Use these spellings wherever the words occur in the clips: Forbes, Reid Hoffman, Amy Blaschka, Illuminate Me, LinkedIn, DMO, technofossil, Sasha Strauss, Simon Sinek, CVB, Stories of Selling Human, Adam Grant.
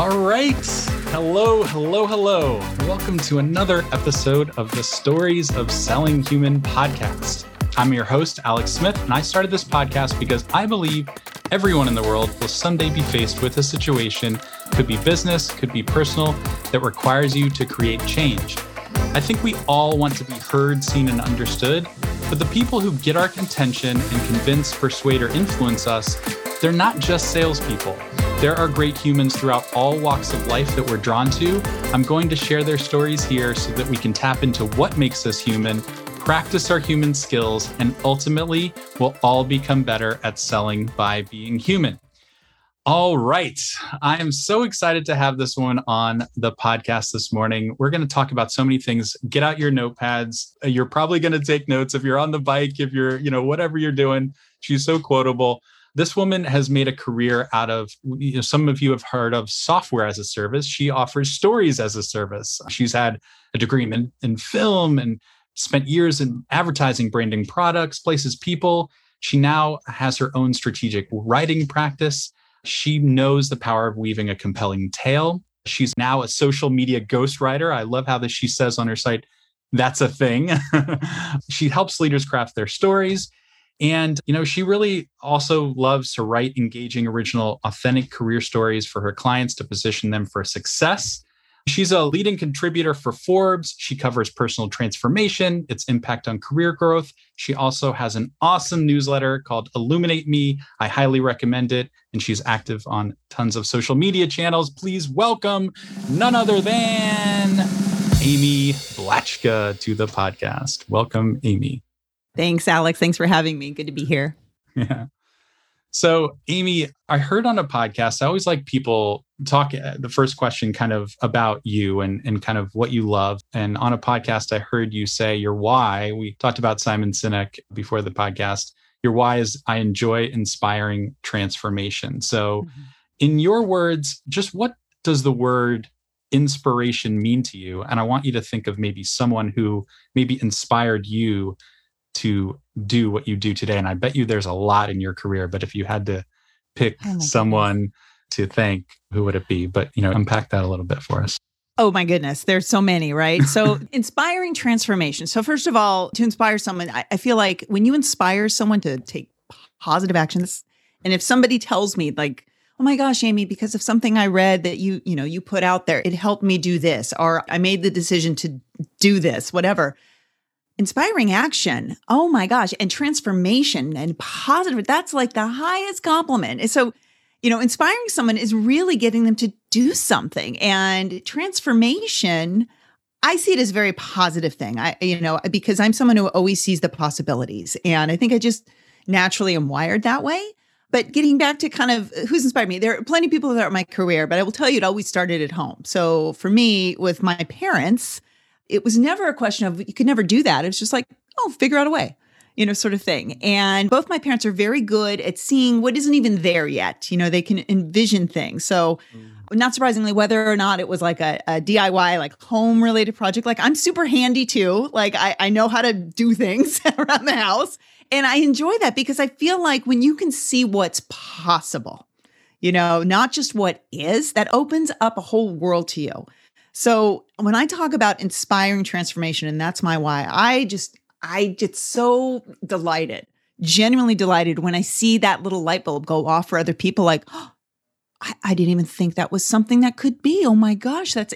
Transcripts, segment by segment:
All right. Hello. Welcome to another episode of the Stories of Selling Human podcast. I'm your host, Alex Smith, and I started this podcast because I believe everyone in the world will someday be faced with a situation, could be business, could be personal, that requires you to create change. I think we all want to be heard, seen, and understood, but the people who get our attention and convince, persuade, or influence us, they're not just salespeople. There are great humans throughout all walks of life that we're drawn to. I'm going to share their stories here so that we can tap into what makes us human, practice our human skills, and ultimately, we'll all become better at selling by being human. All right. I am so excited to have this woman on the podcast this morning. We're going to talk about so many things. Get out your notepads. You're probably going to take notes if you're on the bike, if you're, whatever you're doing. She's so quotable. This woman has made a career out of, some of you have heard of software as a service. She offers stories as a service. She's had a degree in film and spent years in advertising, branding products, places, people. She now has her own strategic writing practice. She knows the power of weaving a compelling tale. She's now a social media ghostwriter. I love how that she says on her site, that's a thing. She helps leaders craft their stories. And, she really also loves to write engaging, original, authentic career stories for her clients to position them for success. She's a leading contributor for Forbes. She covers personal transformation, its impact on career growth. She also has an awesome newsletter called Illuminate Me. I highly recommend it. And she's active on tons of social media channels. Please welcome none other than Amy Blaschka to the podcast. Welcome, Amy. Thanks, Alex. Thanks for having me. Good to be here. Yeah. So, Amy, I heard on a podcast, I always like people talk the first question kind of about you and kind of what you love. And on a podcast, I heard you say your why. We talked about Simon Sinek before the podcast. Your why is I enjoy inspiring transformation. So in your words, just what does the word inspiration mean to you? And I want you to think of maybe someone who maybe inspired you to do what you do today. And I bet you there's a lot in your career, but if you had to pick someone to thank, who would it be? But, unpack that a little bit for us. Oh my goodness. There's so many, right? So inspiring transformation. So first of all, to inspire someone, I feel like when you inspire someone to take positive actions, and if somebody tells me like, oh my gosh, Amy, because of something I read that you put out there, it helped me do this, or I made the decision to do this, whatever. Inspiring action. Oh my gosh. And transformation and positive. That's like the highest compliment. And so, inspiring someone is really getting them to do something. And transformation, I see it as a very positive thing. Because I'm someone who always sees the possibilities. And I think I just naturally am wired that way. But getting back to kind of who's inspired me, there are plenty of people throughout my career, but I will tell you it always started at home. So for me, with my parents, it was never a question of, you could never do that. It was just like, oh, figure out a way, sort of thing. And both my parents are very good at seeing what isn't even there yet. They can envision things. So not surprisingly, whether or not it was like a DIY, like home related project, like I'm super handy too. Like I know how to do things around the house. And I enjoy that because I feel like when you can see what's possible, not just what is, that opens up a whole world to you. So when I talk about inspiring transformation, and that's my why, I get so delighted, genuinely delighted when I see that little light bulb go off for other people. Like, oh, I didn't even think that was something that could be. Oh my gosh, that's,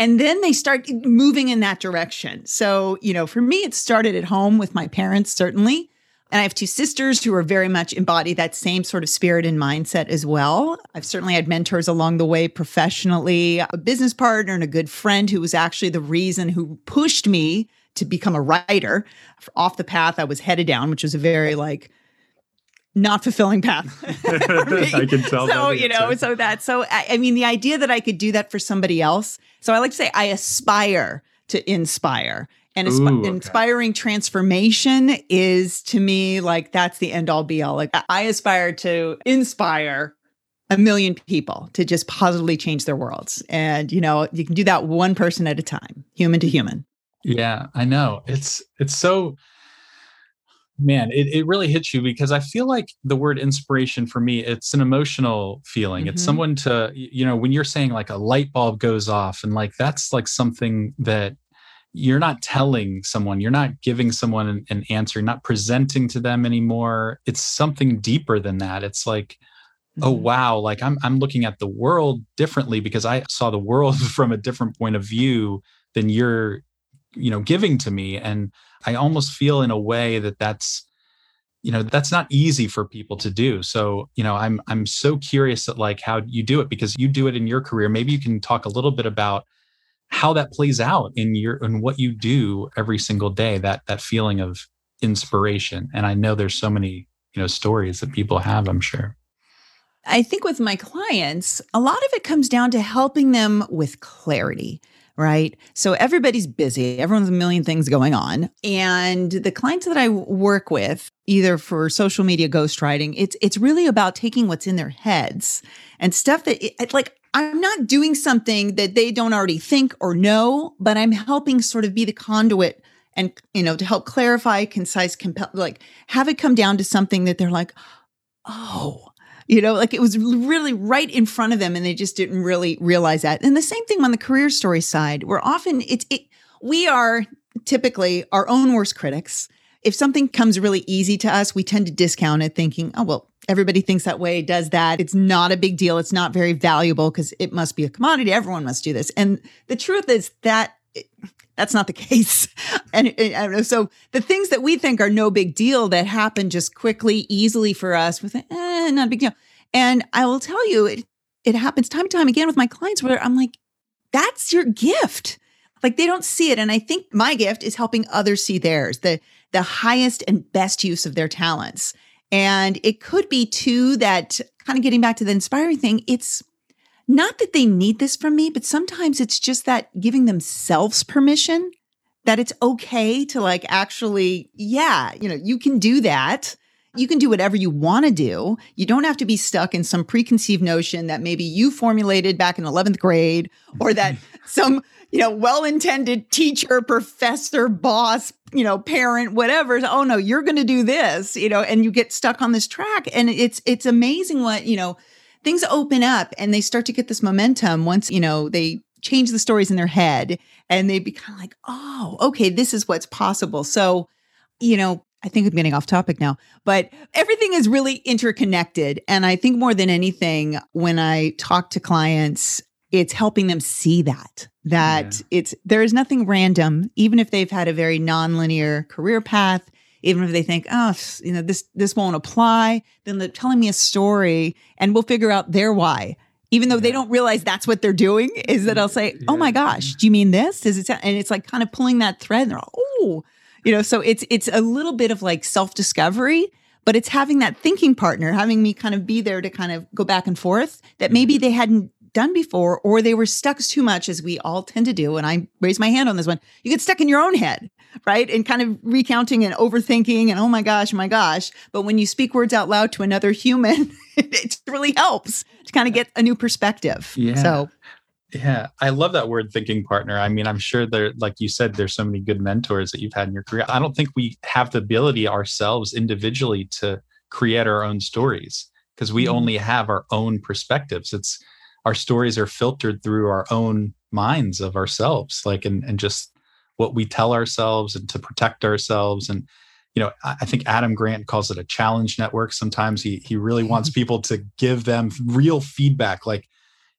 and then they start moving in that direction. So, for me, it started at home with my parents, certainly. And I have two sisters who are very much embody that same sort of spirit and mindset as well. I've certainly had mentors along the way professionally, a business partner and a good friend who was actually the reason who pushed me to become a writer off the path I was headed down, which was a very not fulfilling path. I can tell. So, the idea that I could do that for somebody else. So I like to say I aspire to inspire. And inspiring transformation is, to me, that's the end all be all. Like I aspire to inspire 1 million people to just positively change their worlds. And, you can do that one person at a time, human to human. Yeah, I know. It's so Man, it really hits you, because I feel like the word inspiration for me, it's an emotional feeling. Mm-hmm. It's someone to, you know, when you're saying like a light bulb goes off, and like, that's like something that you're not telling someone, you're not giving someone an answer, you're not presenting to them anymore. It's something deeper than that. It's like, oh, wow, like I'm looking at the world differently because I saw the world from a different point of view than you're, you know, giving to me. And I almost feel in a way that that's, you know, that's not easy for people to do. So, you know, I'm so curious at like how you do it, because you do it in your career. Maybe you can talk a little bit about how that plays out in what you do every single day, that feeling of inspiration. And I know there's so many, you know, stories that people have, I'm sure. I think with my clients, a lot of it comes down to helping them with clarity, right? So everybody's busy. Everyone's a million things going on. And the clients that I work with, either for social media ghostwriting, it's really about taking what's in their heads and stuff that I'm not doing something that they don't already think or know, but I'm helping sort of be the conduit and, you know, to help clarify, concise, have it come down to something that they're like, oh, you know, like it was really right in front of them and they just didn't really realize that. And the same thing on the career story side, where often we are typically our own worst critics. If something comes really easy to us, we tend to discount it thinking, oh, well, everybody thinks that way, does that. It's not a big deal. It's not very valuable because it must be a commodity. Everyone must do this. And the truth is that that's not the case. And I don't know. So the things that we think are no big deal that happen just quickly, easily for us, we think, not a big deal. And I will tell you, it happens time and time again with my clients where I'm like, that's your gift. Like they don't see it. And I think my gift is helping others see theirs, the highest and best use of their talents. And it could be too that, kind of getting back to the inspiring thing, it's not that they need this from me, but sometimes it's just that giving themselves permission that it's okay to like actually, yeah, you know, you can do that. You can do whatever you want to do. You don't have to be stuck in some preconceived notion that maybe you formulated back in 11th grade or that some, you know, well-intended teacher, professor, boss, you know, parent, whatever. Oh no, you're going to do this, you know, and you get stuck on this track. And it's amazing what, you know, things open up and they start to get this momentum once, you know, they change the stories in their head and they become like, oh, okay, this is what's possible. So, you know, I think I'm getting off topic now, but everything is really interconnected. And I think more than anything, when I talk to clients, it's helping them see that yeah. There is nothing random, even if they've had a very nonlinear career path. Even if they think, oh, you know, this won't apply, then they're telling me a story and we'll figure out their why. Even though they don't realize that's what they're doing, is that I'll say, oh my gosh, do you mean this? Does it sound? And it's like kind of pulling that thread and they're like, oh, you know, so it's a little bit of like self-discovery, but it's having that thinking partner, having me kind of be there to kind of go back and forth that maybe they hadn't done before, or they were stuck too much, as we all tend to do. And I raise my hand on this one. You get stuck in your own head, right? And kind of recounting and overthinking and, oh my gosh, my gosh. But when you speak words out loud to another human, it really helps to kind of get a new perspective. Yeah. So, yeah, I love that word, thinking partner. I mean, I'm sure there, like you said, there's so many good mentors that you've had in your career. I don't think we have the ability ourselves individually to create our own stories because we only have our own perspectives. Our stories are filtered through our own minds of ourselves, like, and just what we tell ourselves and to protect ourselves. And, you know, I think Adam Grant calls it a challenge network. Sometimes he really wants people to give them real feedback. Like,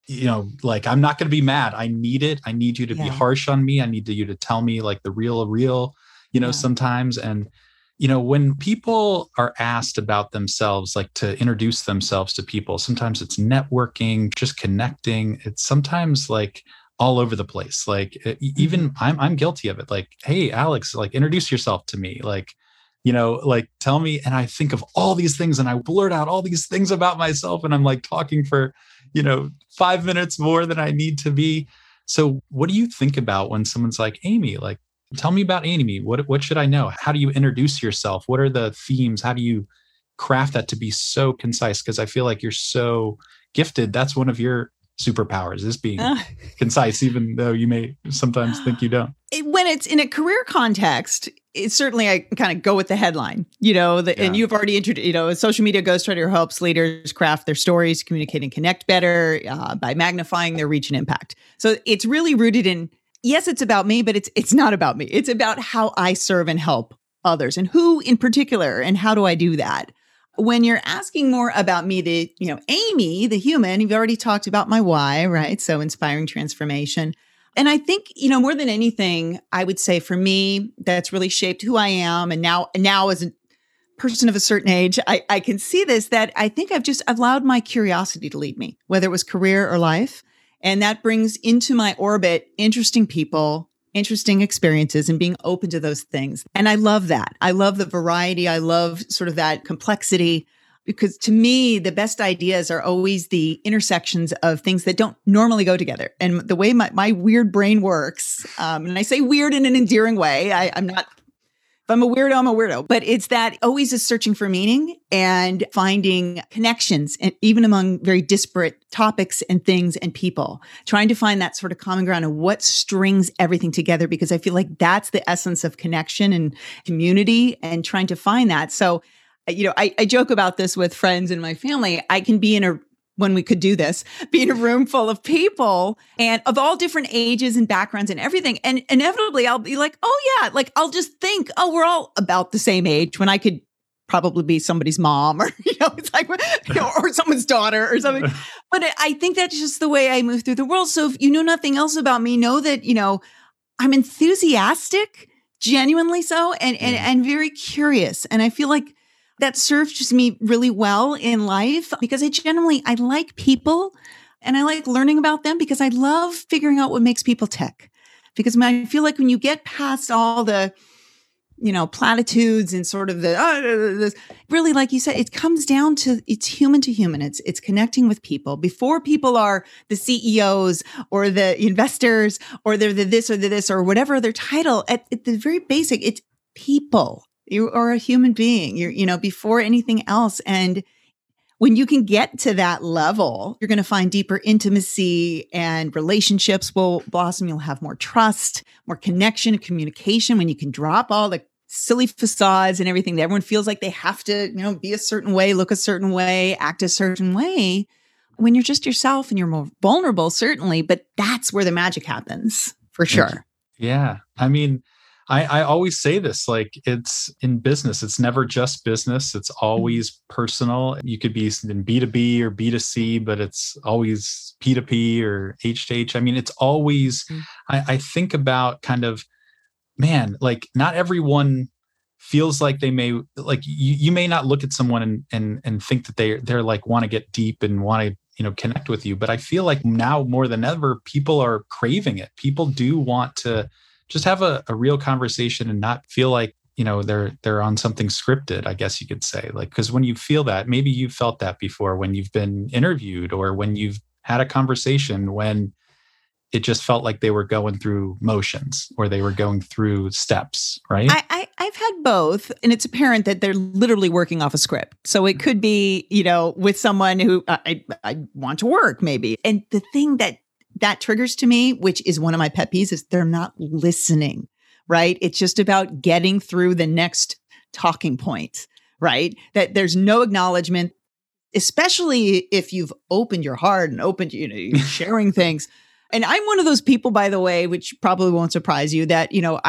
you know, like, I'm not going to be mad. I need it. I need you to be harsh on me. I need you to tell me like the real, you know, sometimes. And, you know, when people are asked about themselves, like to introduce themselves to people, sometimes it's networking, just connecting. It's sometimes like all over the place. Like even I'm guilty of it. Like, hey, Alex, like introduce yourself to me. Like, you know, like tell me. And I think of all these things and I blurt out all these things about myself. And I'm like talking for, you know, 5 minutes more than I need to be. So what do you think about when someone's like, Amy, like, tell me about Amy. What should I know? How do you introduce yourself? What are the themes? How do you craft that to be so concise? Because I feel like you're so gifted. That's one of your superpowers, is being concise, even though you may sometimes think you don't. When it's in a career context, it's certainly, I kind of go with the headline, you know, and you've already introduced, you know, social media ghostwriter helps leaders craft their stories, communicate and connect better by magnifying their reach and impact. So it's really rooted in, yes, it's about me, but it's not about me. It's about how I serve and help others, and who in particular, and how do I do that? When you're asking more about me, Amy, the human, you've already talked about my why, right? So inspiring transformation. And I think, you know, more than anything, I would say for me, that's really shaped who I am. And now as a person of a certain age, I can see this, that I think I've just allowed my curiosity to lead me, whether it was career or life. And that brings into my orbit interesting people, interesting experiences, and being open to those things. And I love that. I love the variety. I love sort of that complexity, because to me, the best ideas are always the intersections of things that don't normally go together. And the way my weird brain works, and I say weird in an endearing way, if I'm a weirdo, I'm a weirdo. But it's that always is searching for meaning and finding connections, and even among very disparate topics and things and people, trying to find that sort of common ground and what strings everything together, because I feel like that's the essence of connection and community, and trying to find that. So, you know, I joke about this with friends and my family. I can be be in a room full of people and of all different ages and backgrounds and everything. And inevitably I'll be like, oh yeah, like I'll just think, oh, we're all about the same age, when I could probably be somebody's mom, or, you know, it's like, you know, or someone's daughter or something. But I think that's just the way I move through the world. So if you know nothing else about me, know that, you know, I'm enthusiastic, genuinely so, and very curious. And I feel like that serves me really well in life, because I like people, and I like learning about them, because I love figuring out what makes people tick. Because I feel like when you get past all the, you know, platitudes and sort of really, like you said, it comes down to, it's human to human. It's connecting with people before people are the CEOs or the investors, or they're the this or whatever their title. At the very basic, it's people. You are a human being, you know, before anything else. And when you can get to that level, you're going to find deeper intimacy, and relationships will blossom. You'll have more trust, more connection and communication, when you can drop all the silly facades and everything that everyone feels like they have to, you know, be a certain way, look a certain way, act a certain way. When you're just yourself, and you're more vulnerable, certainly, but that's where the magic happens, for sure. Yeah. I mean, I always say this, like, it's in business, it's never just business. It's always personal. You could be in B2B or B2C, but it's always P2P or H2H. I mean, it's always, I think about kind of, man, like, not everyone feels like they may, like, you may not look at someone and think that they're like, want to get deep and want to, you know, connect with you. But I feel like now more than ever, people are craving it. People do want to just have a real conversation and not feel like, you know, they're on something scripted, I guess you could say. Like, because when you feel that, maybe you've felt that before when you've been interviewed, or when you've had a conversation when it just felt like they were going through motions, or they were going through steps, right? I've had both. And it's apparent that they're literally working off a script. So it could be, you know, with someone who I want to work maybe. And the thing that triggers to me, which is one of my pet peeves, is they're not listening, right? It's just about getting through the next talking point, right? That there's no acknowledgement, especially if you've opened your heart and opened, you know, you're sharing things. And I'm one of those people, by the way, which probably won't surprise you, that, you know,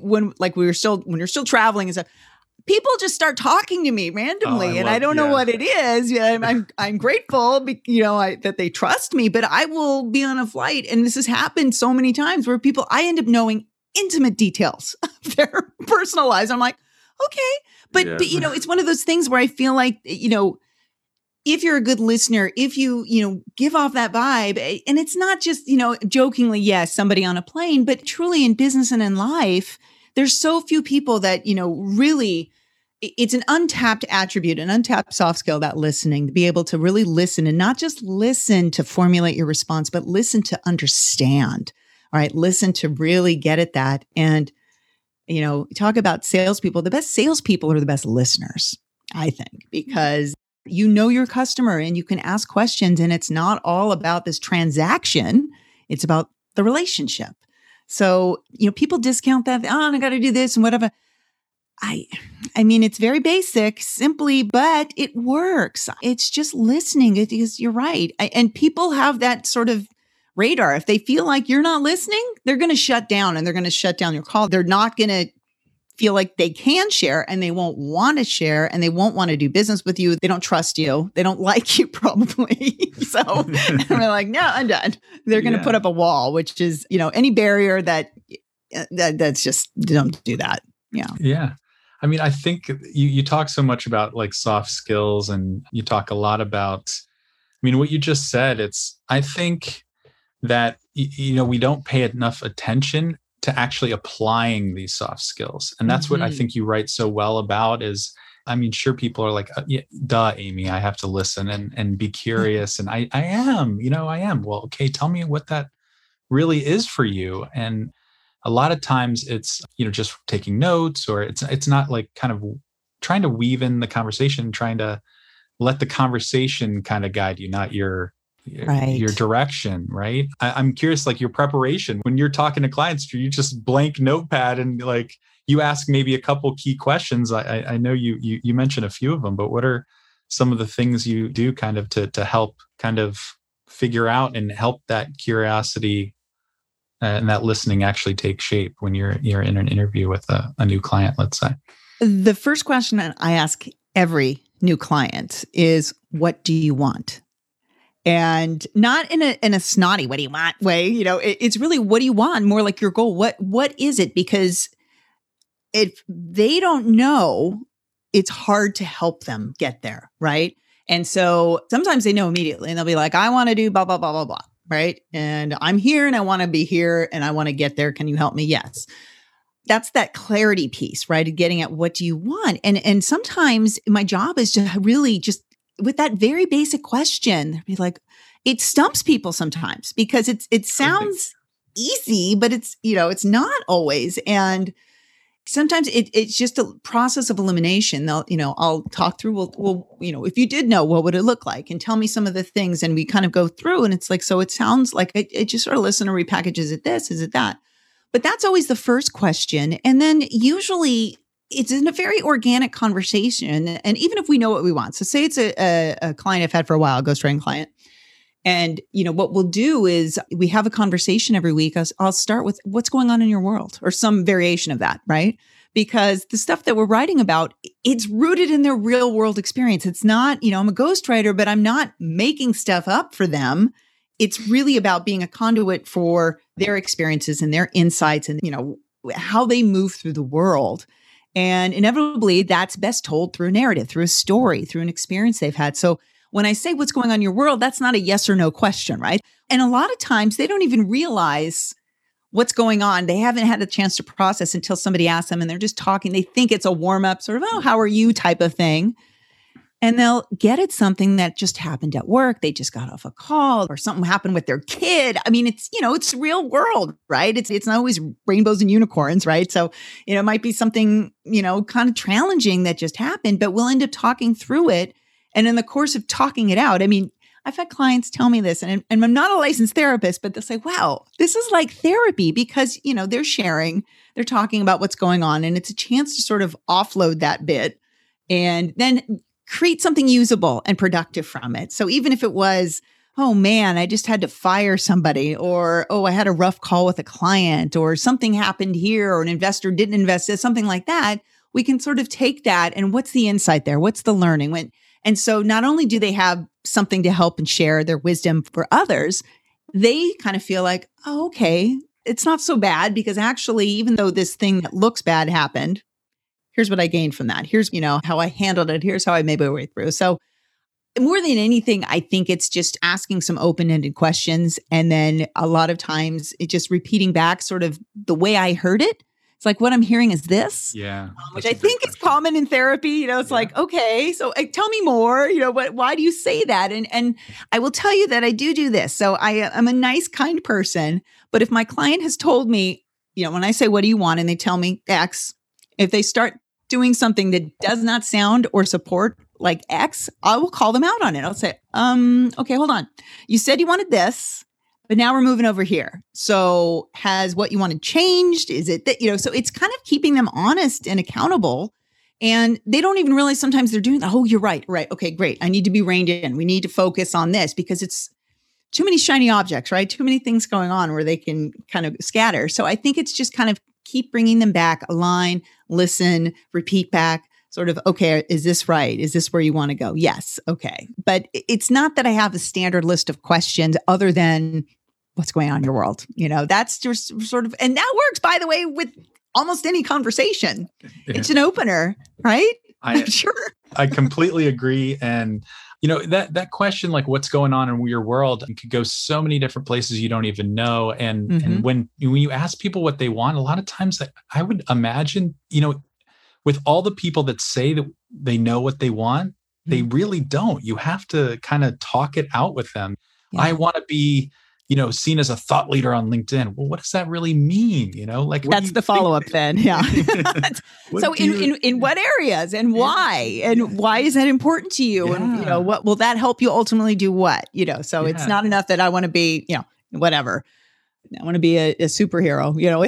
when you're still traveling and stuff, people just start talking to me randomly, I don't know what it is. Yeah, I'm grateful, you know, that they trust me, but I will be on a flight, and this has happened so many times, where I end up knowing intimate details of their personal lives. I'm like, okay, but you know, it's one of those things where I feel like, you know, if you're a good listener, if you know, give off that vibe, and it's not just, you know, jokingly, yes, somebody on a plane, but truly in business and in life, there's so few people that, you know, really. It's an untapped attribute, an untapped soft skill, that listening, to be able to really listen, and not just listen to formulate your response, but listen to understand. All right. Listen to really get at that. And, you know, talk about salespeople. The best salespeople are the best listeners, I think, because you know your customer and you can ask questions, and it's not all about this transaction. It's about the relationship. So, you know, people discount that. Oh, I got to do this and whatever. I mean, it's very basic, simply, but it works. It's just listening. It is, you're right. And people have that sort of radar. If they feel like you're not listening, they're going to shut down, and they're going to shut down your call. They're not going to feel like they can share, and they won't want to share, and they won't want to do business with you. They don't trust you. They don't like you, probably. So they're like, no, I'm done. They're going to put up a wall, which is, you know, any barrier that's just, don't do that. Yeah. Yeah. I mean, I think you talk so much about like soft skills, and you talk a lot about, I mean, what you just said, I think that, you know, we don't pay enough attention to actually applying these soft skills. And that's what I think you write so well about is, I mean, sure, people are like, yeah, duh, Amy, I have to listen and be curious. And I am. Well, okay, tell me what that really is for you. And a lot of times it's, you know, just taking notes, or it's not like kind of trying to weave in the conversation, trying to let the conversation kind of guide you, not your direction, right? I'm curious, like your preparation, when you're talking to clients, do you just blank notepad and like you ask maybe a couple key questions? I know you mentioned a few of them, but what are some of the things you do kind of to help kind of figure out and help that curiosity and that listening actually take shape when you're in an interview with a new client, let's say? The first question I ask every new client is, what do you want? And not in a snotty, what do you want way, you know, it's really, what do you want? More like your goal. What is it? Because if they don't know, it's hard to help them get there, right? And so sometimes they know immediately and they'll be like, I want to do blah, blah, blah, blah, blah. Right? And I'm here and I want to be here and I want to get there. Can you help me? Yes. That's that clarity piece, right? Getting at what do you want? And sometimes my job is to really just with that very basic question, be like, it stumps people sometimes because it sounds easy, but it's, you know, it's not always. And sometimes it's just a process of elimination. They'll, you know, I'll talk through, well, you know, if you did know, what would it look like? And tell me some of the things. And we kind of go through and it's like, so it sounds like it just sort of listen and repackage. Is it this? Is it that? But that's always the first question. And then usually it's in a very organic conversation. And even if we know what we want, so say it's a client I've had for a while, a ghostwriting client. And, you know, what we'll do is we have a conversation every week. I'll start with what's going on in your world or some variation of that, right? Because the stuff that we're writing about, it's rooted in their real world experience. It's not, you know, I'm a ghostwriter, but I'm not making stuff up for them. It's really about being a conduit for their experiences and their insights and, you know, how they move through the world. And inevitably, that's best told through a narrative, through a story, through an experience they've had. So when I say what's going on in your world, that's not a yes or no question, right? And a lot of times they don't even realize what's going on. They haven't had a chance to process until somebody asks them and they're just talking. They think it's a warm up sort of, oh, how are you type of thing. And they'll get at something that just happened at work. They just got off a call or something happened with their kid. I mean, it's, you know, it's real world, right? It's not always rainbows and unicorns, right? So, you know, it might be something, you know, kind of challenging that just happened, but we'll end up talking through it. And in the course of talking it out, I mean, I've had clients tell me this, and I'm not a licensed therapist, but they'll say, wow, this is like therapy because, you know, they're sharing, they're talking about what's going on, and it's a chance to sort of offload that bit and then create something usable and productive from it. So even if it was, oh man, I just had to fire somebody, or, oh, I had a rough call with a client, or something happened here, or an investor didn't invest, something like that, we can sort of take that and what's the insight there? What's the learning? And so not only do they have something to help and share their wisdom for others, they kind of feel like, oh, okay, it's not so bad because actually, even though this thing that looks bad happened, here's what I gained from that. Here's, you know, how I handled it. Here's how I made my way through. So more than anything, I think it's just asking some open-ended questions. And then a lot of times it just repeating back sort of the way I heard it. It's like, what I'm hearing is this, which I think is common in therapy. You know, it's like, okay, so tell me more, you know, why do you say that? And I will tell you that I do this. So I'm a nice, kind person. But if my client has told me, you know, when I say, what do you want? And they tell me X, if they start doing something that does not sound or support like X, I will call them out on it. I'll say, okay, hold on. You said you wanted this, but now we're moving over here. So has what you wanted changed? Is it that, you know, so it's kind of keeping them honest and accountable. And they don't even realize sometimes they're doing that. Oh, you're right. Right. Okay, great. I need to be reined in. We need to focus on this because it's too many shiny objects, right? Too many things going on where they can kind of scatter. So I think it's just kind of keep bringing them back, align, listen, repeat back, sort of, okay, is this right? Is this where you want to go? Yes. Okay. But it's not that I have a standard list of questions other than what's going on in your world. You know, that's just sort of, and that works, by the way, with almost any conversation. It's an opener, right? I'm sure. I completely agree. And, you know, that question, like what's going on in your world, you could go so many different places you don't even know. And and when you ask people what they want, a lot of times I would imagine, you know, with all the people that say that they know what they want, they really don't. You have to kind of talk it out with them. Yeah. I want to be, you know, seen as a thought leader on LinkedIn. Well, what does that really mean? You know, like that's the follow-up then. Yeah. So in what areas and why? And why is that important to you? Yeah. And, you know, what will that help you ultimately do what? You know, so it's not enough that I want to be, you know, whatever. I want to be a superhero. You know,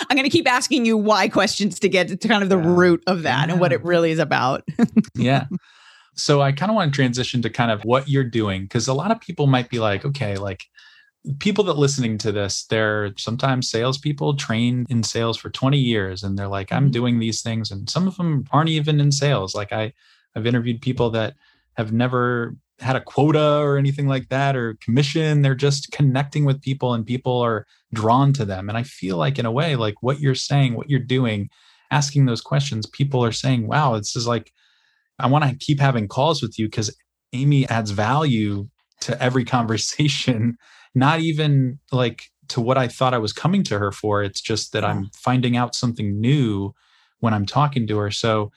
I'm going to keep asking you why questions to get to kind of the root of that and what it really is about. Yeah. So I kind of want to transition to kind of what you're doing, because a lot of people might be like, okay, like people that listening to this, they're sometimes salespeople trained in sales for 20 years. And they're like, I'm doing these things. And some of them aren't even in sales. Like I've interviewed people that have never had a quota or anything like that or commission. They're just connecting with people and people are drawn to them. And I feel like in a way, like what you're saying, what you're doing, asking those questions, people are saying, wow, this is like, I want to keep having calls with you because Amy adds value to every conversation, not even like to what I thought I was coming to her for. It's just that I'm finding out something new when I'm talking to her. So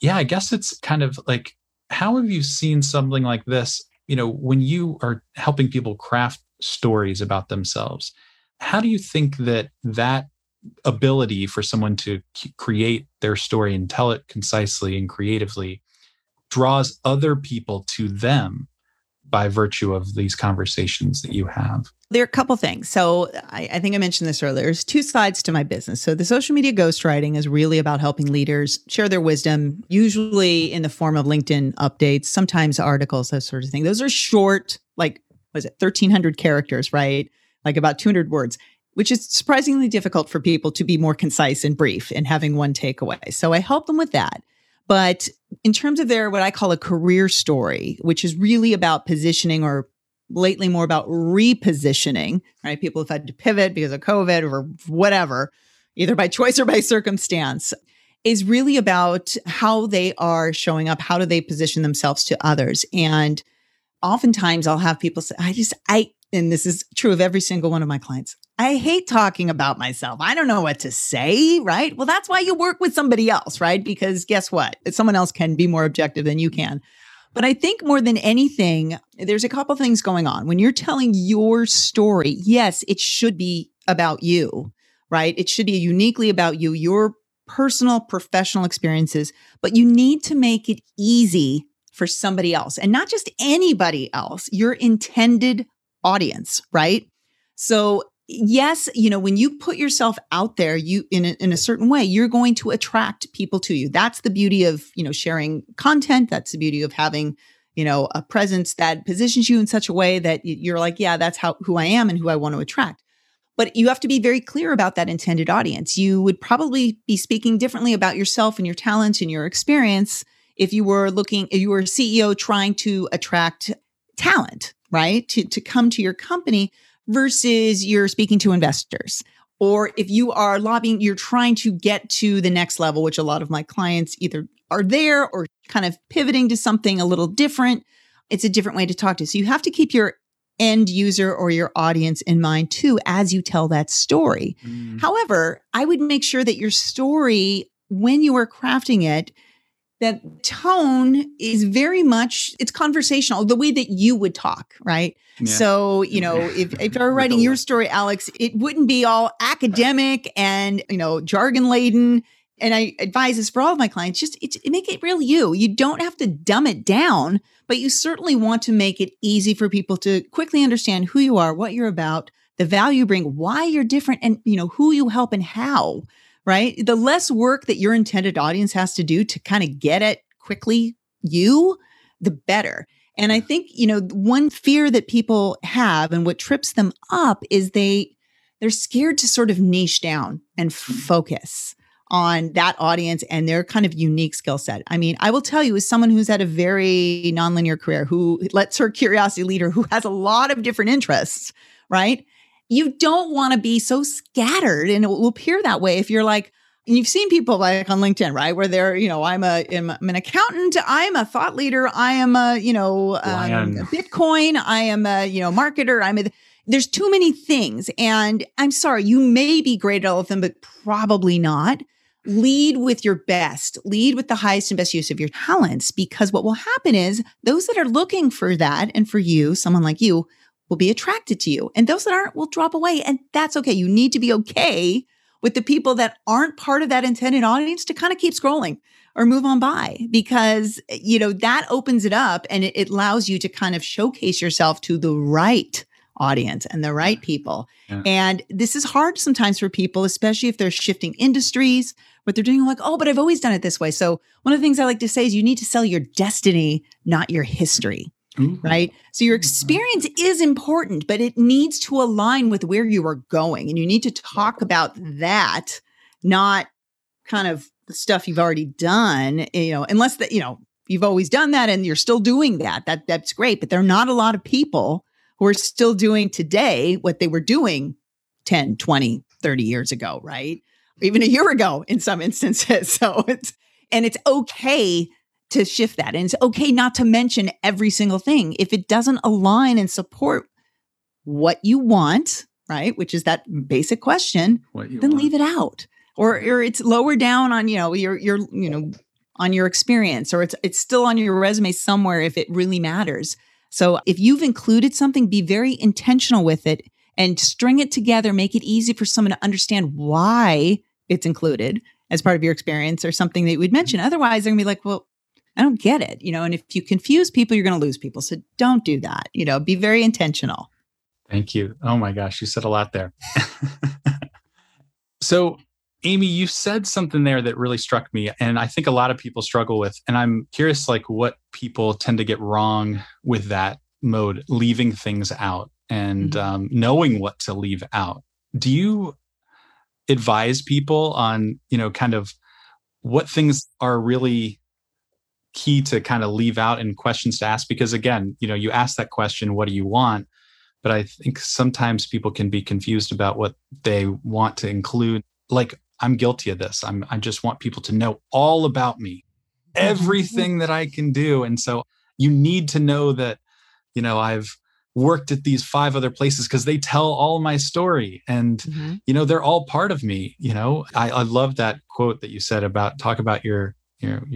yeah, I guess it's kind of like, how have you seen something like this? You know, when you are helping people craft stories about themselves, how do you think that ability for someone to create their story and tell it concisely and creatively draws other people to them by virtue of these conversations that you have? There are a couple things. So I think I mentioned this earlier. There's two sides to my business. So the social media ghostwriting is really about helping leaders share their wisdom, usually in the form of LinkedIn updates, sometimes articles, that sort of thing. Those are short, like, what is it, 1,300 characters, right? Like about 200 words, which is surprisingly difficult for people to be more concise and brief and having one takeaway. So I help them with that. But in terms of their, what I call a career story, which is really about positioning, or lately more about repositioning, right? People have had to pivot because of COVID or whatever, either by choice or by circumstance, is really about how they are showing up. How do they position themselves to others? And oftentimes I'll have people say, and this is true of every single one of my clients, I hate talking about myself. I don't know what to say, right? Well, that's why you work with somebody else, right? Because guess what? Someone else can be more objective than you can. But I think more than anything, there's a couple things going on. When you're telling your story, yes, it should be about you, right? It should be uniquely about you, your personal, professional experiences, but you need to make it easy for somebody else, and not just anybody else, your intended audience, right? So yes, you know, when you put yourself out there, you in a certain way, you're going to attract people to you. That's the beauty of, you know, sharing content. That's the beauty of having, you know, a presence that positions you in such a way that you're like, yeah, that's who I am and who I want to attract. But you have to be very clear about that intended audience. You would probably be speaking differently about yourself and your talent and your experience if you were if you were a CEO trying to attract talent, right? To come to your company, versus you're speaking to investors. Or if you are lobbying, you're trying to get to the next level, which a lot of my clients either are there or kind of pivoting to something a little different. It's a different way to talk to. So you have to keep your end user or your audience in mind too, as you tell that story. However, I would make sure that your story, when you are crafting it, that tone is very much, it's conversational, the way that you would talk, right? Yeah. So, you know, if you're writing your story, Alex, it wouldn't be all academic and, you know, jargon laden. and I advise this for all of my clients, just make it real you. You don't have to dumb it down, but you certainly want to make it easy for people to quickly understand who you are, what you're about, the value you bring, why you're different, and you know who you help and how, right? The less work that your intended audience has to do to kind of get it quickly, you, the better. And I think, you know, one fear that people have and what trips them up is they're scared to sort of niche down and focus on that audience and their kind of unique skill set. I mean, I will tell you, as someone who's had a very nonlinear career, who lets her curiosity lead her, who has a lot of different interests, right? You don't want to be so scattered, and it will appear that way if you're like, and you've seen people like on LinkedIn, right? Where they're, you know, I'm an accountant, I'm a thought leader, I am a, you know, a Bitcoin, I am a, you know, marketer, there's too many things. And I'm sorry, you may be great at all of them, but probably not. Lead with your best. Lead with the highest and best use of your talents, because what will happen is those that are looking for that and for you, someone like you, will be attracted to you. And those that aren't will drop away. And that's okay. You need to be okay with the people that aren't part of that intended audience to kind of keep scrolling or move on by, because, you know, that opens it up and it allows you to kind of showcase yourself to the right audience and the right people. Yeah. And this is hard sometimes for people, especially if they're shifting industries, what they're doing, like, oh, but I've always done it this way. So one of the things I like to say is you need to sell your destiny, not your history, right? So your experience is important, but it needs to align with where you are going. And you need to talk about that, not kind of the stuff you've already done, you know, unless that, you know, you've always done that and you're still doing that. That's great. But there are not a lot of people who are still doing today what they were doing 10, 20, 30 years ago, right? Or even a year ago in some instances. So it's okay to shift that. And it's okay not to mention every single thing if it doesn't align and support what you want, right? Which is that basic question, leave it out. Or it's lower down on, you know, your you know, on your experience, or it's still on your resume somewhere if it really matters. So if you've included something, be very intentional with it and string it together. Make it easy for someone to understand why it's included as part of your experience or something that you would mention. Otherwise, they're going to be like, well, I don't get it. You know, and if you confuse people, you're going to lose people. So don't do that. You know, be very intentional. Thank you. Oh my gosh, you said a lot there. So, Amy, you said something there that really struck me, and I think a lot of people struggle with, and I'm curious, like, what people tend to get wrong with that mode, leaving things out and knowing what to leave out. Do you advise people on, you know, kind of what things are really key to kind of leave out and questions to ask? Because again, you know, you ask that question, what do you want? But I think sometimes people can be confused about what they want to include. Like, I'm guilty of this. I just want people to know all about me, everything that I can do. And so you need to know that, you know, I've worked at these 5 other places because they tell all my story and, you know, they're all part of me. You know, I love that quote that you said about talk about your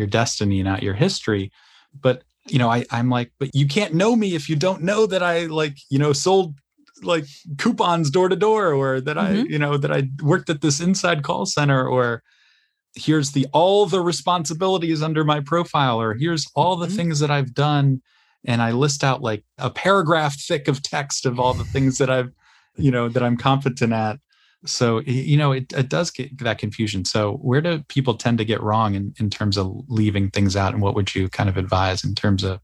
destiny, not your history. But, you know, I'm like, but you can't know me if you don't know that I, like, you know, sold like coupons door to door, or that I, you know, that I worked at this inside call center, or here's all the responsibilities under my profile, or here's all the things that I've done. And I list out like a paragraph thick of text of all the things that I've, you know, that I'm competent at. So, you know, it does get that confusion. So where do people tend to get wrong in terms of leaving things out? And what would you kind of advise in terms of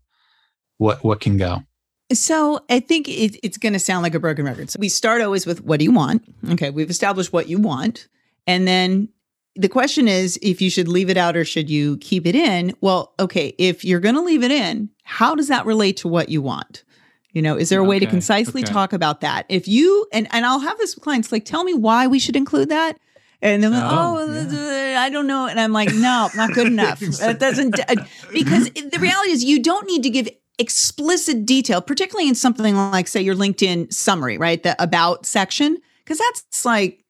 what can go? So I think it's going to sound like a broken record. So we start always with, what do you want? Okay, we've established what you want. And then the question is if you should leave it out or should you keep it in? Well, okay, if you're going to leave it in, how does that relate to what you want? You know, is there a way to concisely talk about that? If you, and I'll have this with clients, like, tell me why we should include that. And they're like, I don't know. And I'm like, no, not good enough. That doesn't, because the reality is you don't need to give explicit detail, particularly in something like, say, your LinkedIn summary, right? The about section, because that's like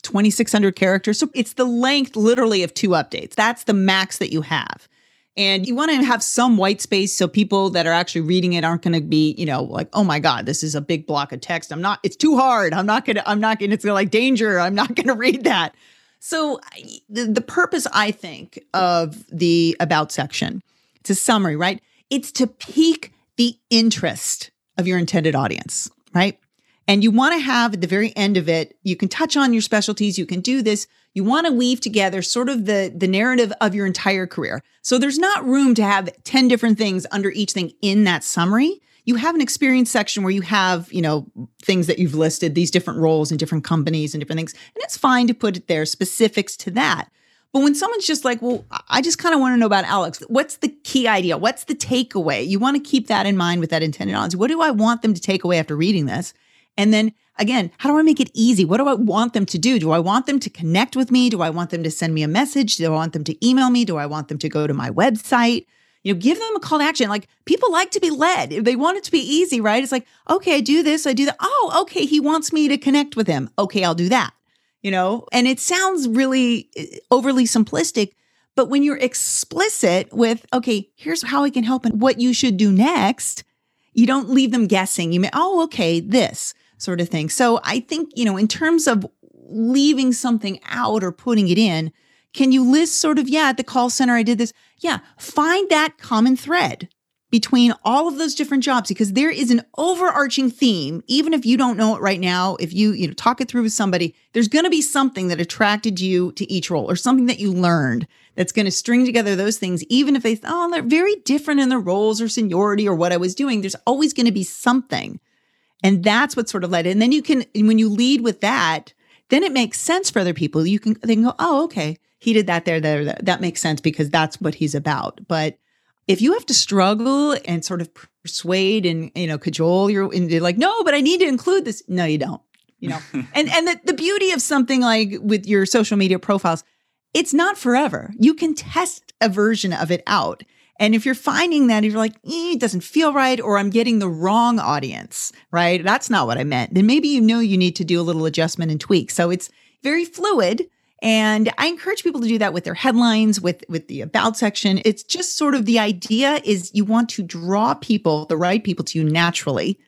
2,600 characters. So it's the length literally of 2 updates. That's the max that you have. And you want to have some white space so people that are actually reading it aren't going to be, you know, like, oh my God, this is a big block of text. It's too hard. I'm not going to, it's like danger. I'm not going to read that. So the purpose, I think, of the About section, it's a summary, right? It's to pique the interest of your intended audience, right? And you want to have at the very end of it, you can touch on your specialties, you can do this. You want to weave together sort of the narrative of your entire career. So there's not room to have 10 different things under each thing in that summary. You have an experience section where you have, you know, things that you've listed, these different roles and different companies and different things. And it's fine to put it there, specifics to that. But when someone's just like, well, I just kind of want to know about Alex, what's the key idea? What's the takeaway? You want to keep that in mind with that intended audience. What do I want them to take away after reading this? And then again, how do I make it easy? What do I want them to do? Do I want them to connect with me? Do I want them to send me a message? Do I want them to email me? Do I want them to go to my website? You know, give them a call to action. Like, people like to be led. They want it to be easy, right? It's like, okay, I do this, I do that. Oh, okay, he wants me to connect with him. Okay, I'll do that. You know, and it sounds really overly simplistic, but when you're explicit with, okay, here's how I can help and what you should do next, you don't leave them guessing. You may, oh, okay, this sort of thing. So I think, you know, in terms of leaving something out or putting it in, can you list sort of, yeah, at the call center, I did this. Yeah, find that common thread between all of those different jobs, because there is an overarching theme. Even if you don't know it right now, if you know, talk it through with somebody, there's going to be something that attracted you to each role or something that you learned that's going to string together those things. Even if they, oh, they're very different in their roles or seniority or what I was doing, there's always going to be something. And that's what sort of led it. And then you can, when you lead with that, then it makes sense for other people. They can go, oh, okay, he did that there. That makes sense because that's what he's about. But if you have to struggle and sort of persuade and, you know, cajole and you're like, no, but I need to include this. No, you don't, you know. and the beauty of something like with your social media profiles, it's not forever. You can test a version of it out. And if you're finding that, if you're like, it doesn't feel right, or I'm getting the wrong audience, right? That's not what I meant. Then maybe you know you need to do a little adjustment and tweak. So it's very fluid. And I encourage people to do that with their headlines, with the About section. It's just sort of the idea is you want to draw people, the right people to you naturally,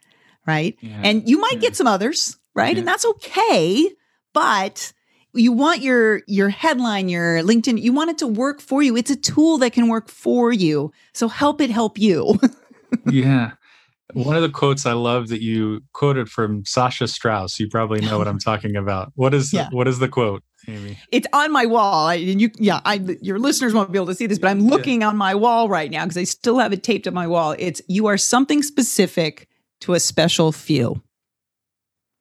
right? Yeah. And you might get some others, right? Yeah. And that's okay. But you want your headline, your LinkedIn, you want it to work for you. It's a tool that can work for you. So help it help you. Yeah. One of the quotes I love that you quoted from Sasha Strauss, you probably know what I'm talking about. What is the quote, Amy? It's on my wall. Your listeners won't be able to see this, but I'm looking on my wall right now because I still have it taped on my wall. It's, you are something specific to a special few.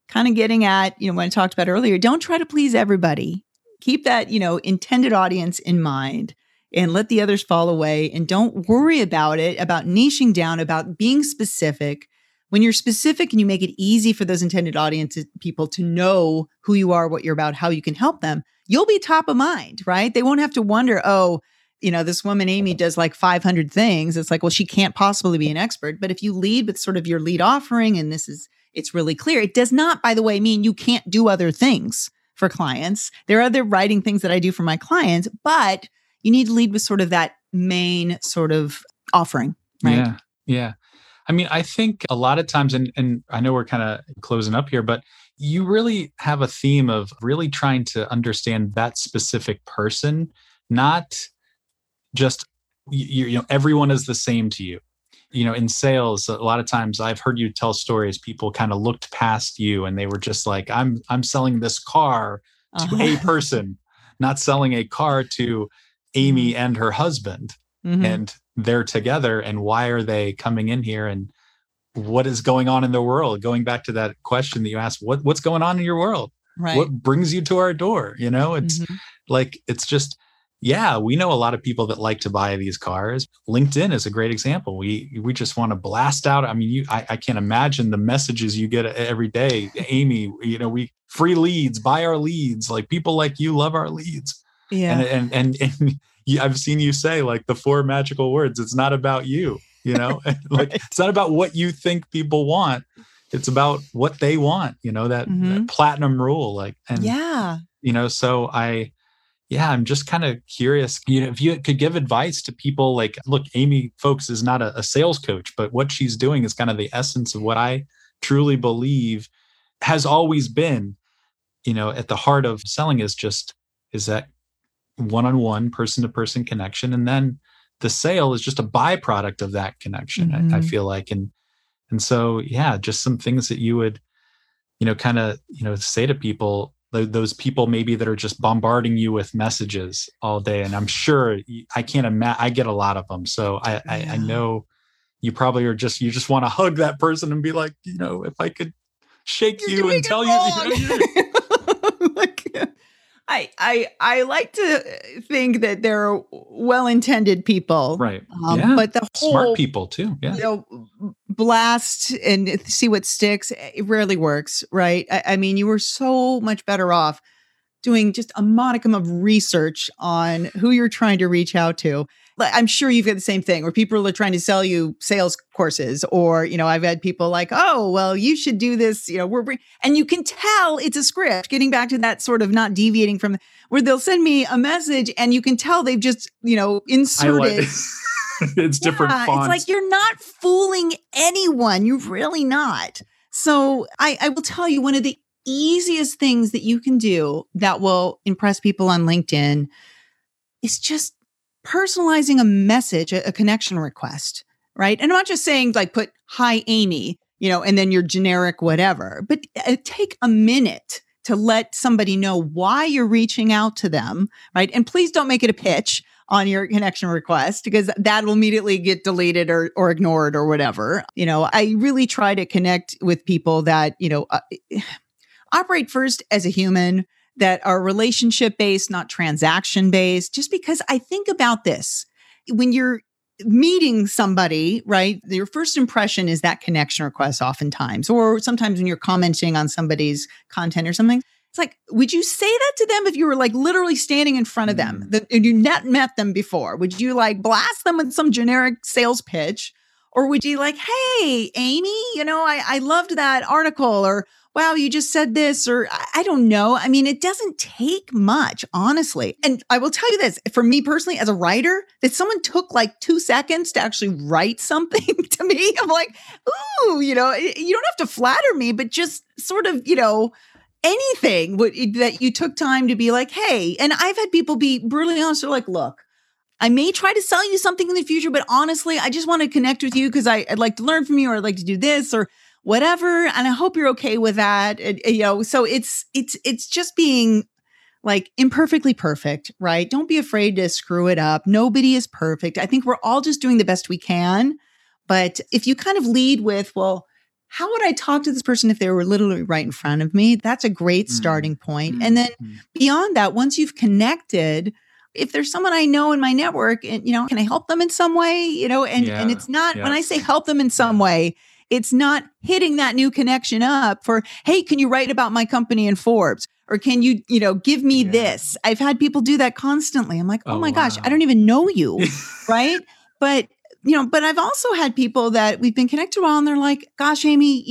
Kind of getting at, you know, what I talked about earlier, don't try to please everybody. Keep that, you know, intended audience in mind and let the others fall away. And don't worry about it, about niching down, about being specific. When you're specific and you make it easy for those intended audience people to know who you are, what you're about, how you can help them, you'll be top of mind, right? They won't have to wonder, oh, you know, this woman, Amy, does like 500 things. It's like, well, she can't possibly be an expert. But if you lead with sort of your lead offering, and this is, it's really clear. It does not, by the way, mean you can't do other things for clients. There are other writing things that I do for my clients, but you need to lead with sort of that main sort of offering, right? Yeah, yeah. I mean, I think a lot of times, and I know we're kind of closing up here, but you really have a theme of really trying to understand that specific person, not just, you know, everyone is the same to you. You know, in sales, a lot of times I've heard you tell stories, people kind of looked past you and they were just like, I'm selling this car to a person, not selling a car to Amy and her husband. Mm-hmm. And they're together. And why are they coming in here? And what is going on in the world? Going back to that question that you asked, what's going on in your world? Right. What brings you to our door? You know, it's like, it's just, yeah, we know a lot of people that like to buy these cars. LinkedIn is a great example. We just want to blast out. I mean, I can't imagine the messages you get every day. Amy, you know, we free leads, buy our leads. Like, people like you love our leads. Yeah. And I've seen you say like the four magical words. It's not about you, you know, like it's not about what you think people want. It's about what they want, you know, that, that platinum rule. Like, and you know, so I'm just kind of curious, you know, if you could give advice to people like, look, Amy Folks is not a sales coach, but what she's doing is kind of the essence of what I truly believe has always been, you know, at the heart of selling, is just is that one-on-one, person-to-person connection. And then the sale is just a byproduct of that connection, mm-hmm. I feel like. And so, yeah, just some things that you would, kind of, say to people, those people maybe that are just bombarding you with messages all day. And I'm sure I can't imagine, I get a lot of them. So I know you probably are you just want to hug that person and be like, if I could shake you and tell you. Like, I like to think that there are well-intended people, right? But the whole smart people too, blast and see what sticks. It rarely works, right? I mean, you were so much better off doing just a modicum of research on who you're trying to reach out to. I'm sure you've got the same thing where people are trying to sell you sales courses, or, I've had people like, oh, well, you should do this. And you can tell it's a script, getting back to that sort of not deviating from where they'll send me a message and you can tell they've just, inserted. It's different fonts. It's like, you're not fooling anyone. You're really not. So I will tell you, one of the easiest things that you can do that will impress people on LinkedIn is just personalizing a message, a connection request, right? And I'm not just saying like put hi Amy, and then your generic whatever, but take a minute to let somebody know why you're reaching out to them, right? And please don't make it a pitch on your connection request, because that will immediately get deleted or ignored or whatever. I really try to connect with people that, operate first as a human, that are relationship-based, not transaction-based, just because I think about this. When you're meeting somebody, right, your first impression is that connection request oftentimes, or sometimes when you're commenting on somebody's content or something, it's like, would you say that to them if you were like literally standing in front of them and you not met them before? Would you like blast them with some generic sales pitch? Or would you like, hey, Amy, I loved that article, or wow, you just said this, or I don't know. I mean, it doesn't take much, honestly. And I will tell you this, for me personally, as a writer, that someone took like 2 seconds to actually write something to me. I'm like, ooh, you don't have to flatter me, but just sort of, anything that you took time to be like, hey. And I've had people be brutally honest. They're like, look, I may try to sell you something in the future, but honestly, I just want to connect with you because I'd like to learn from you, or I'd like to do this, or whatever, and I hope you're okay with that. So it's just being like imperfectly perfect, right? Don't be afraid to screw it up. Nobody is perfect. I think we're all just doing the best we can. But if you kind of lead with, well, how would I talk to this person if they were literally right in front of me? That's a great starting point. Mm-hmm. And then beyond that, once you've connected, if there's someone I know in my network, and can I help them in some way? And it's not when I say help them in some way, it's not hitting that new connection up for, hey, can you write about my company in Forbes? Or can you, give me this? I've had people do that constantly. I'm like, oh my gosh, I don't even know you, right? But, but I've also had people that we've been connected a while and they're like, gosh, Amy,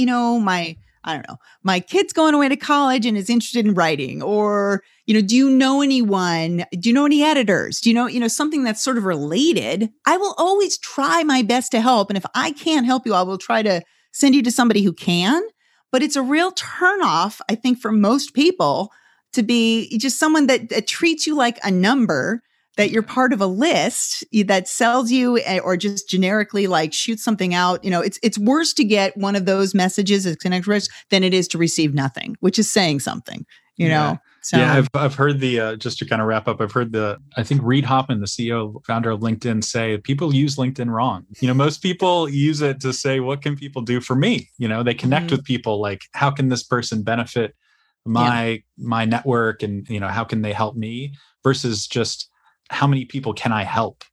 my kid's going away to college and is interested in writing, or, do you know anyone? Do you know any editors? Do you know, something that's sort of related? I will always try my best to help. And if I can't help you, I will try to send you to somebody who can. But it's a real turnoff, I think, for most people to be just someone that treats you like a number, that you're part of a list that sells you, or just generically like shoot something out. It's worse to get one of those messages as connect rich than it is to receive nothing, which is saying something, know? So. Yeah, I've heard just to kind of wrap up, I've heard I think Reid Hoffman, the CEO, founder of LinkedIn, say people use LinkedIn wrong. Most people use it to say, what can people do for me? They connect with people like, how can this person benefit my network? And, how can they help me, versus just, how many people can I help?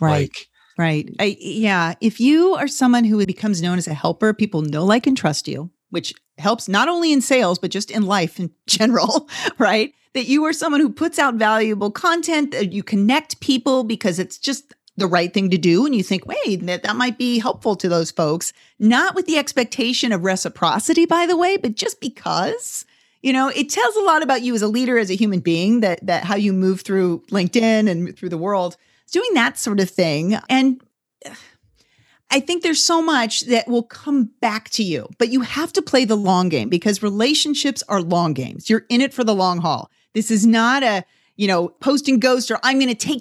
Right. If you are someone who becomes known as a helper, people know, like, and trust you, which helps not only in sales, but just in life in general, right? That you are someone who puts out valuable content, that you connect people because it's just the right thing to do. And you think, wait, that might be helpful to those folks, not with the expectation of reciprocity, by the way, but just because. It tells a lot about you as a leader, as a human being, that how you move through LinkedIn and through the world, doing that sort of thing. And I think there's so much that will come back to you, but you have to play the long game, because relationships are long games. You're in it for the long haul. This is not a, you know, post and ghost, or I'm going to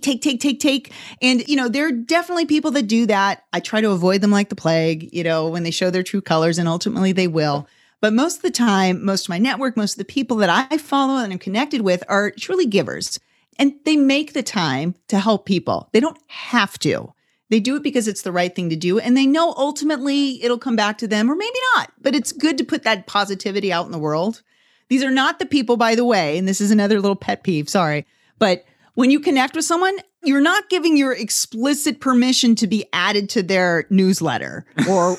take. And, you know, there are definitely people that do that. I try to avoid them like the plague, you know, when they show their true colors, and ultimately they will. But most of the time, most of my network, most of the people that I follow and am connected with are truly givers. And they make the time to help people. They don't have to. They do it because it's the right thing to do. And they know ultimately it'll come back to them, or maybe not. But it's good to put that positivity out in the world. These are not the people, by the way, and this is another little pet peeve, sorry. But when you connect with someone, you're not giving your explicit permission to be added to their newsletter or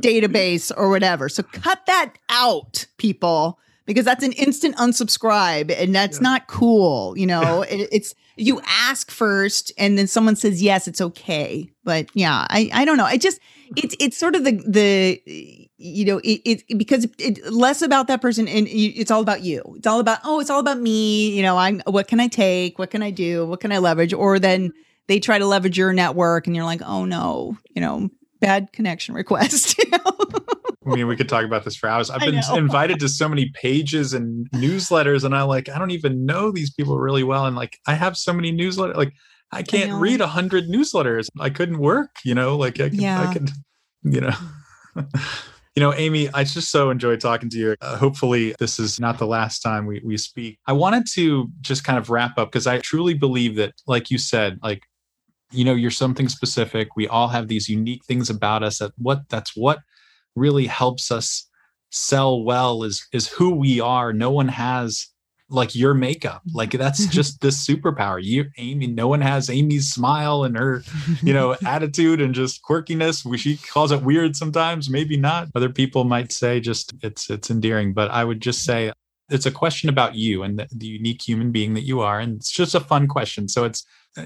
database or whatever. So cut that out, people, because that's an instant unsubscribe, and that's not cool. You know, it's you ask first, and then someone says yes, it's okay. But yeah, I don't know. I just it's sort of the you know it because it's less about that person, and it's all about you. It's all about it's all about me. You know, I'm what can I take? What can I do? What can I leverage? Or then they try to leverage your network, and you're like, oh no, you know, bad connection request. You know? I mean, we could talk about this for hours. I've been invited to so many pages and newsletters, and I don't even know these people really well. And like, I have so many newsletters, like I can't read 100 newsletters. I couldn't work, you know, like I could, you know, you know, Amy, I just so enjoyed talking to you. Hopefully this is not the last time we speak. I wanted to just kind of wrap up because I truly believe that, like you said, like, you know, you're something specific. We all have these unique things about us that's what really helps us sell well is who we are. No one has like your makeup. Like that's just this superpower. You, Amy, no one has Amy's smile and her, you know, attitude and just quirkiness. She calls it weird sometimes, maybe not. Other people might say just it's endearing, but I would just say it's a question about you and the unique human being that you are. And it's just a fun question. So it's,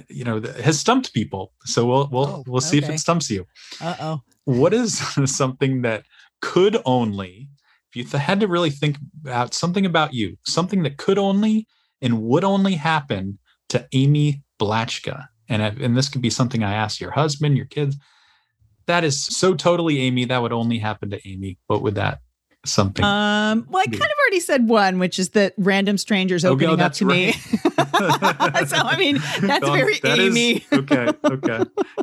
you know, it has stumped people. So we'll see if it stumps you. Uh-oh. What is something that could only, if you had to really think about something about you, something that could only and would only happen to Amy Blaschka? And this could be something I ask your husband, your kids. That is so totally Amy. That would only happen to Amy. What would that something? Well, I kind of already said one, which is that random strangers opening up to me. So I mean, that's very Amy. Okay.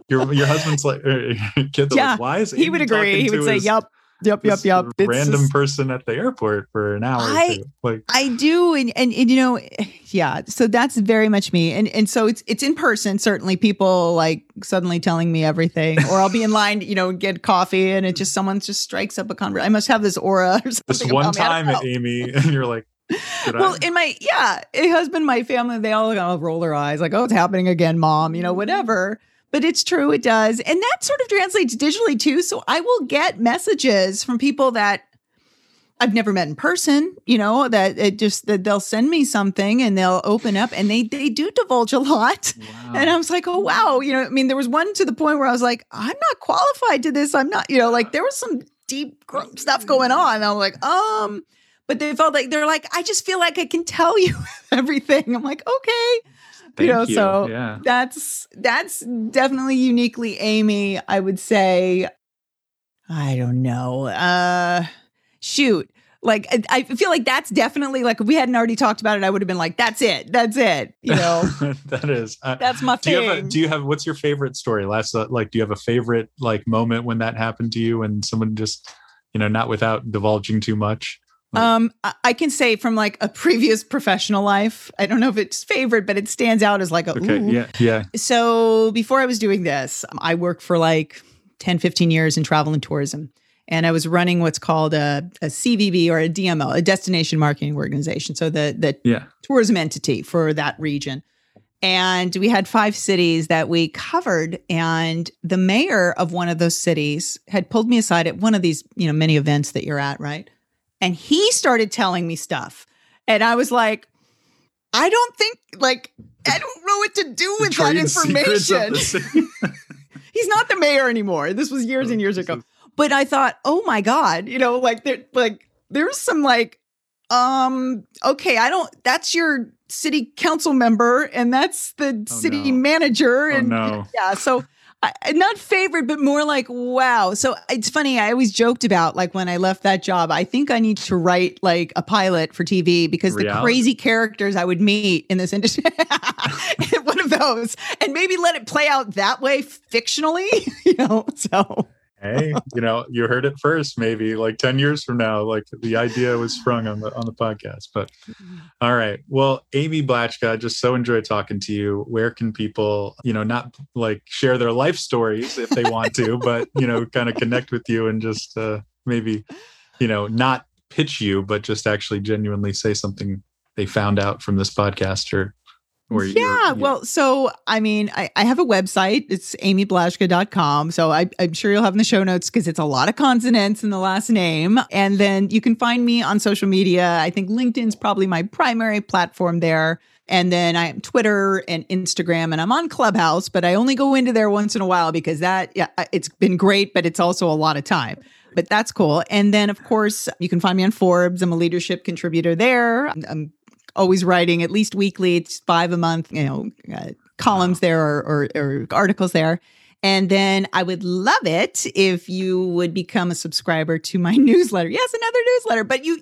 Your hud's like, kids are like, why is Amy? He would agree. He would say, yep. Random person at the airport for an hour. I do, and you know, yeah. So that's very much me, and so it's in person. Certainly, people like suddenly telling me everything, or I'll be in line, you know, get coffee, and it just someone just strikes up a conversation. I must have this aura or something. This one time at Amy, and you're like. My husband, my family, they all roll their eyes like, oh, it's happening again, mom, you know, whatever. But it's true. It does. And that sort of translates digitally too. So I will get messages from people that I've never met in person, you know, that they'll send me something and they'll open up and they do divulge a lot. Wow. And I was like, oh, wow. You know, I mean, there was one to the point where I was like, I'm not qualified to this. I'm not, you know, like there was some deep stuff going on. And I was like, but they felt like they're like, I just feel like I can tell you everything. I'm like, okay. Thank you. So that's definitely uniquely Amy, I would say. I don't know. Shoot. Like, I feel like that's definitely like, if we hadn't already talked about it, I would have been like, that's it. You know, that's my thing. What's your favorite story? Do you have a favorite like moment when that happened to you and someone just, you know, not without divulging too much? I can say from like a previous professional life, I don't know if it's favorite, but it stands out as like a, okay, ooh. Yeah. So before I was doing this, I worked for like 10, 15 years in travel and tourism. And I was running what's called a CVB or a DMO, a destination marketing organization. So the tourism entity for that region. And we had 5 cities that we covered. And the mayor of one of those cities had pulled me aside at one of these, you know, many events that you're at, right? And he started telling me stuff. And I was like, I don't know what to do with that information. He's not the mayor anymore. This was years and years ago. But I thought, oh my God, you know, like, there's some like, okay, that's your city council member and that's the city manager. And so Not favored, but more like, wow. So it's funny. I always joked about, like, when I left that job, I think I need to write like a pilot for TV because the crazy characters I would meet in this industry, one of those, and maybe let it play out that way fictionally, you know, so. Hey, you know, you heard it first, maybe like 10 years from now, like the idea was sprung on the podcast, but all right. Well, Amy Blaschka, I just so enjoy talking to you. Where can people, you know, not like share their life stories if they want to, but, you know, kind of connect with you and just maybe, you know, not pitch you, but just actually genuinely say something they found out from this podcast or. Yeah. Well, so, I mean, I have a website. It's amyblaschka.com. So I'm sure you'll have in the show notes because it's a lot of consonants in the last name. And then you can find me on social media. I think LinkedIn's probably my primary platform there. And then I am Twitter and Instagram, and I'm on Clubhouse, but I only go into there once in a while because it's been great, but it's also a lot of time. But that's cool. And then, of course, you can find me on Forbes. I'm a leadership contributor there. I'm always writing at least weekly. It's 5 a month, you know, columns there or articles there. And then I would love it if you would become a subscriber to my newsletter. Yes, another newsletter, but you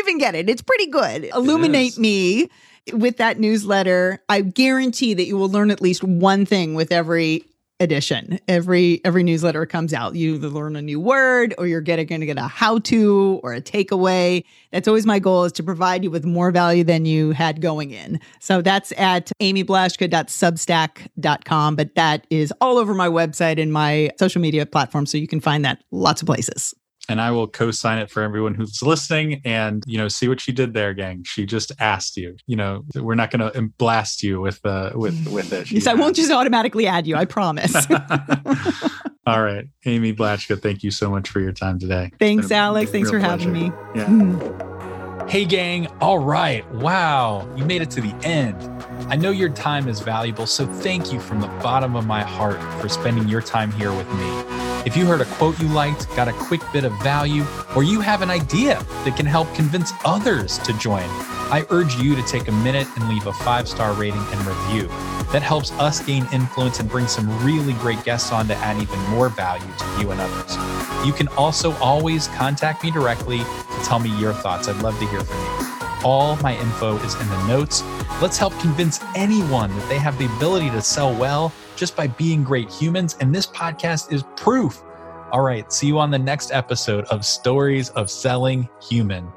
even get it. It's pretty good. Illuminate Me with that newsletter. I guarantee that you will learn at least one thing with every edition. Every newsletter comes out. You either learn a new word or you're going to get a how-to or a takeaway. That's always my goal, is to provide you with more value than you had going in. So that's at amyblaschka.substack.com, but that is all over my website and my social media platform. So you can find that lots of places. And I will co-sign it for everyone who's listening and, you know, see what she did there, gang. She just asked you, you know, we're not going to blast you with it. Yes, I won't just automatically add you. I promise. All right. Amy Blaschka, thank you so much for your time today. Thanks, Alex. Thanks for having me. Yeah. Hey, gang. All right. Wow. You made it to the end. I know your time is valuable, so thank you from the bottom of my heart for spending your time here with me. If you heard a quote you liked, got a quick bit of value, or you have an idea that can help convince others to join, I urge you to take a minute and leave a 5-star rating and review. That helps us gain influence and bring some really great guests on to add even more value to you and others. You can also always contact me directly to tell me your thoughts. I'd love to hear from you. All my info is in the notes. Let's help convince anyone that they have the ability to sell well just by being great humans. And this podcast is proof. All right. See you on the next episode of Stories of Selling Human.